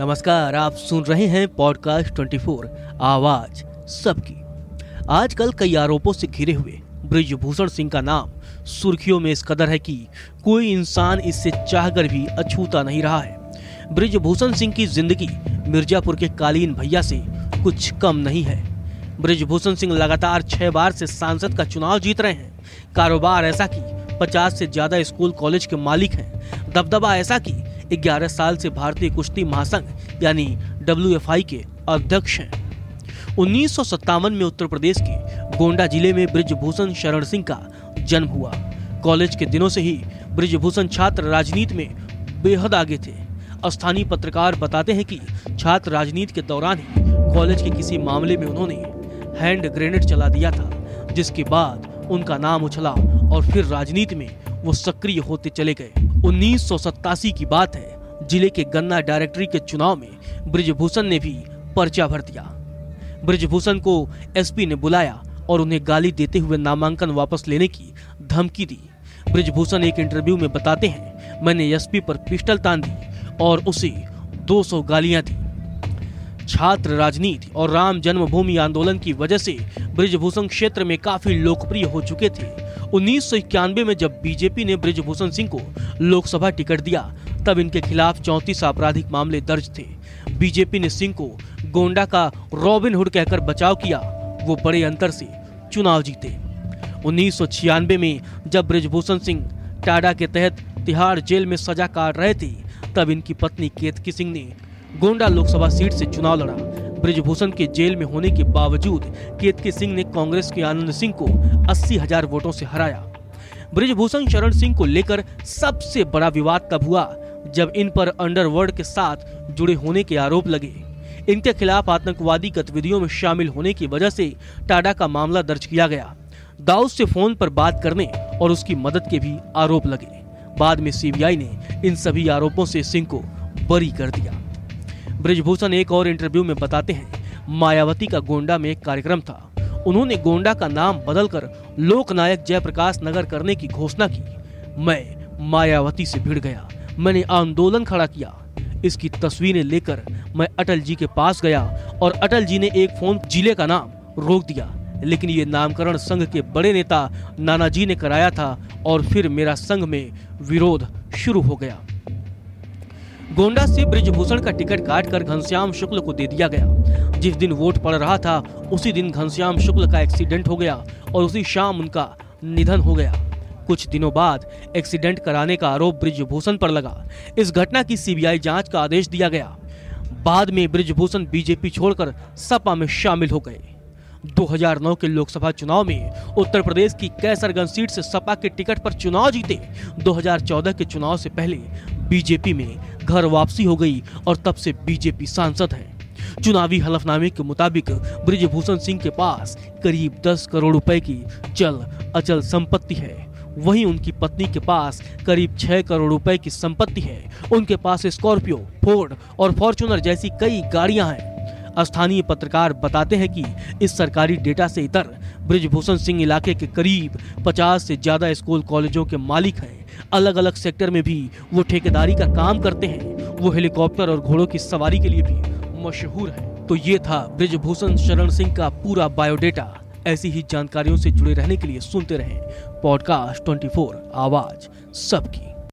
नमस्कार, आप सुन रहे हैं पॉडकास्ट 24 आवाज सबकी। आजकल कई आरोपों से घिरे हुए बृजभूषण सिंह का नाम सुर्खियों में इस कदर है कि कोई इंसान इससे चाहकर भी अछूता नहीं रहा है। बृजभूषण सिंह की जिंदगी मिर्जापुर के कालीन भैया से कुछ कम नहीं है। बृजभूषण सिंह लगातार 6 बार से सांसद का चुनाव जीत रहे हैं। कारोबार ऐसा कि 50 से ज्यादा स्कूल कॉलेज के मालिक हैं। दबदबा ऐसा कि 11 साल से भारतीय कुश्ती महासंघ यानी WFI के अध्यक्ष हैं। 1957 में उत्तर प्रदेश के गोंडा जिले में बृजभूषण शरण सिंह का जन्म हुआ। कॉलेज के दिनों से ही बृजभूषण छात्र राजनीति में बेहद आगे थे। स्थानीय पत्रकार बताते हैं कि छात्र राजनीति के दौरान ही कॉलेज के किसी मामले में उन्होंने हैंड ग्रेनेड चला दिया था, जिसके बाद उनका नाम उछला और फिर राजनीति में वो सक्रिय होते चले गए। 1987 की बात है। जिले के गन्ना डायरेक्टरी के चुनाव में बृजभूषण ने भी पर्चा भर दिया। बृजभूषण को एसपी ने बुलाया और उन्हें गाली देते हुए नामांकन वापस लेने की धमकी दी। बृजभूषण एक इंटरव्यू में बताते हैं, मैंने एसपी पर पिस्टल तान दी और उसे 200 गालियां दी। छात्र राजनीति और राम जन्मभूमि आंदोलन की वजह से बृजभूषण क्षेत्र में काफी लोकप्रिय हो चुके थे। 1991 में जब बीजेपी ने बृजभूषण सिंह को लोकसभा टिकट दिया, तब इनके खिलाफ 34 आपराधिक मामले दर्ज थे। बीजेपी ने सिंह को गोंडा का रॉबिन हुड कहकर बचाव किया। वो बड़े अंतर से चुनाव जीते। 1996 में जब बृजभूषण सिंह टाडा के तहत तिहाड़ जेल में सजा काट रहे थे, तब इनकी पत्नी केतकी सिंह ने गोंडा लोकसभा सीट से चुनाव लड़ा। बृजभूषण के जेल में होने के बावजूद केतकी सिंह ने कांग्रेस के आनंद सिंह को 80,000 वोटों से हराया। बृजभूषण शरण सिंह को लेकर सबसे बड़ा विवाद तब हुआ जब इन पर अंडरवर्ल्ड के साथ जुड़े होने के आरोप लगे। इनके खिलाफ आतंकवादी गतिविधियों में शामिल होने की वजह से टाडा का मामला दर्ज किया गया। दाऊद से फोन पर बात करने और उसकी मदद के भी आरोप लगे। बाद में सीबीआई ने इन सभी आरोपों से सिंह को बरी कर दिया। बृजभूषण एक और इंटरव्यू में बताते हैं, मायावती का गोंडा में एक कार्यक्रम था। उन्होंने गोंडा का नाम बदलकर लोकनायक जयप्रकाश नगर करने की घोषणा की। मैं मायावती से भिड़ गया। मैंने आंदोलन खड़ा किया। इसकी तस्वीरें लेकर मैं अटल जी के पास गया और अटल जी ने एक फोन जिले का नाम रोक दिया, लेकिन ये नामकरण संघ के बड़े नेता नाना जी ने कराया था और फिर मेरा संघ में विरोध शुरू हो गया। गोंडा से बृजभूषण का टिकट काटकर घनश्याम शुक्ल को दे दिया गया। जिस दिन वोट पड़ रहा था, उसी दिन घनश्याम शुक्ल का एक्सीडेंट हो गया और उसी शाम उनका निधन हो गया। कुछ दिनों बाद एक्सीडेंट कराने का आरोप बृजभूषण पर लगा। इस घटना की सीबीआई जांच का आदेश दिया गया। बाद में बृजभूषण बीजेपी छोड़कर सपा में शामिल हो गए। 2009 के लोकसभा चुनाव में उत्तर प्रदेश की कैसरगंज सीट से सपा के टिकट पर चुनाव जीते। 2014 के चुनाव से पहले बीजेपी में घर वापसी हो गई और तब से बीजेपी सांसद हैं। चुनावी हलफनामे के मुताबिक बृजभूषण सिंह के पास करीब 10 करोड़ रुपए की चल अचल संपत्ति है। वहीं उनकी पत्नी के पास करीब 6 करोड़ रुपए की संपत्ति है। उनके पास स्कॉर्पियो, फोर्ड और फॉर्च्यूनर जैसी कई गाड़ियां हैं। स्थानीय पत्रकार बताते हैं कि इस सरकारी डेटा से इतर बृजभूषण सिंह इलाके के करीब 50 से ज्यादा स्कूल कॉलेजों के मालिक हैं। अलग अलग सेक्टर में भी वो ठेकेदारी का काम करते हैं। वो हेलीकॉप्टर और घोड़ों की सवारी के लिए भी मशहूर हैं। तो ये था बृजभूषण शरण सिंह का पूरा बायोडेटा। ऐसी ही जानकारियों से जुड़े रहने के लिए सुनते रहें पॉडकास्ट 24 आवाज सबकी।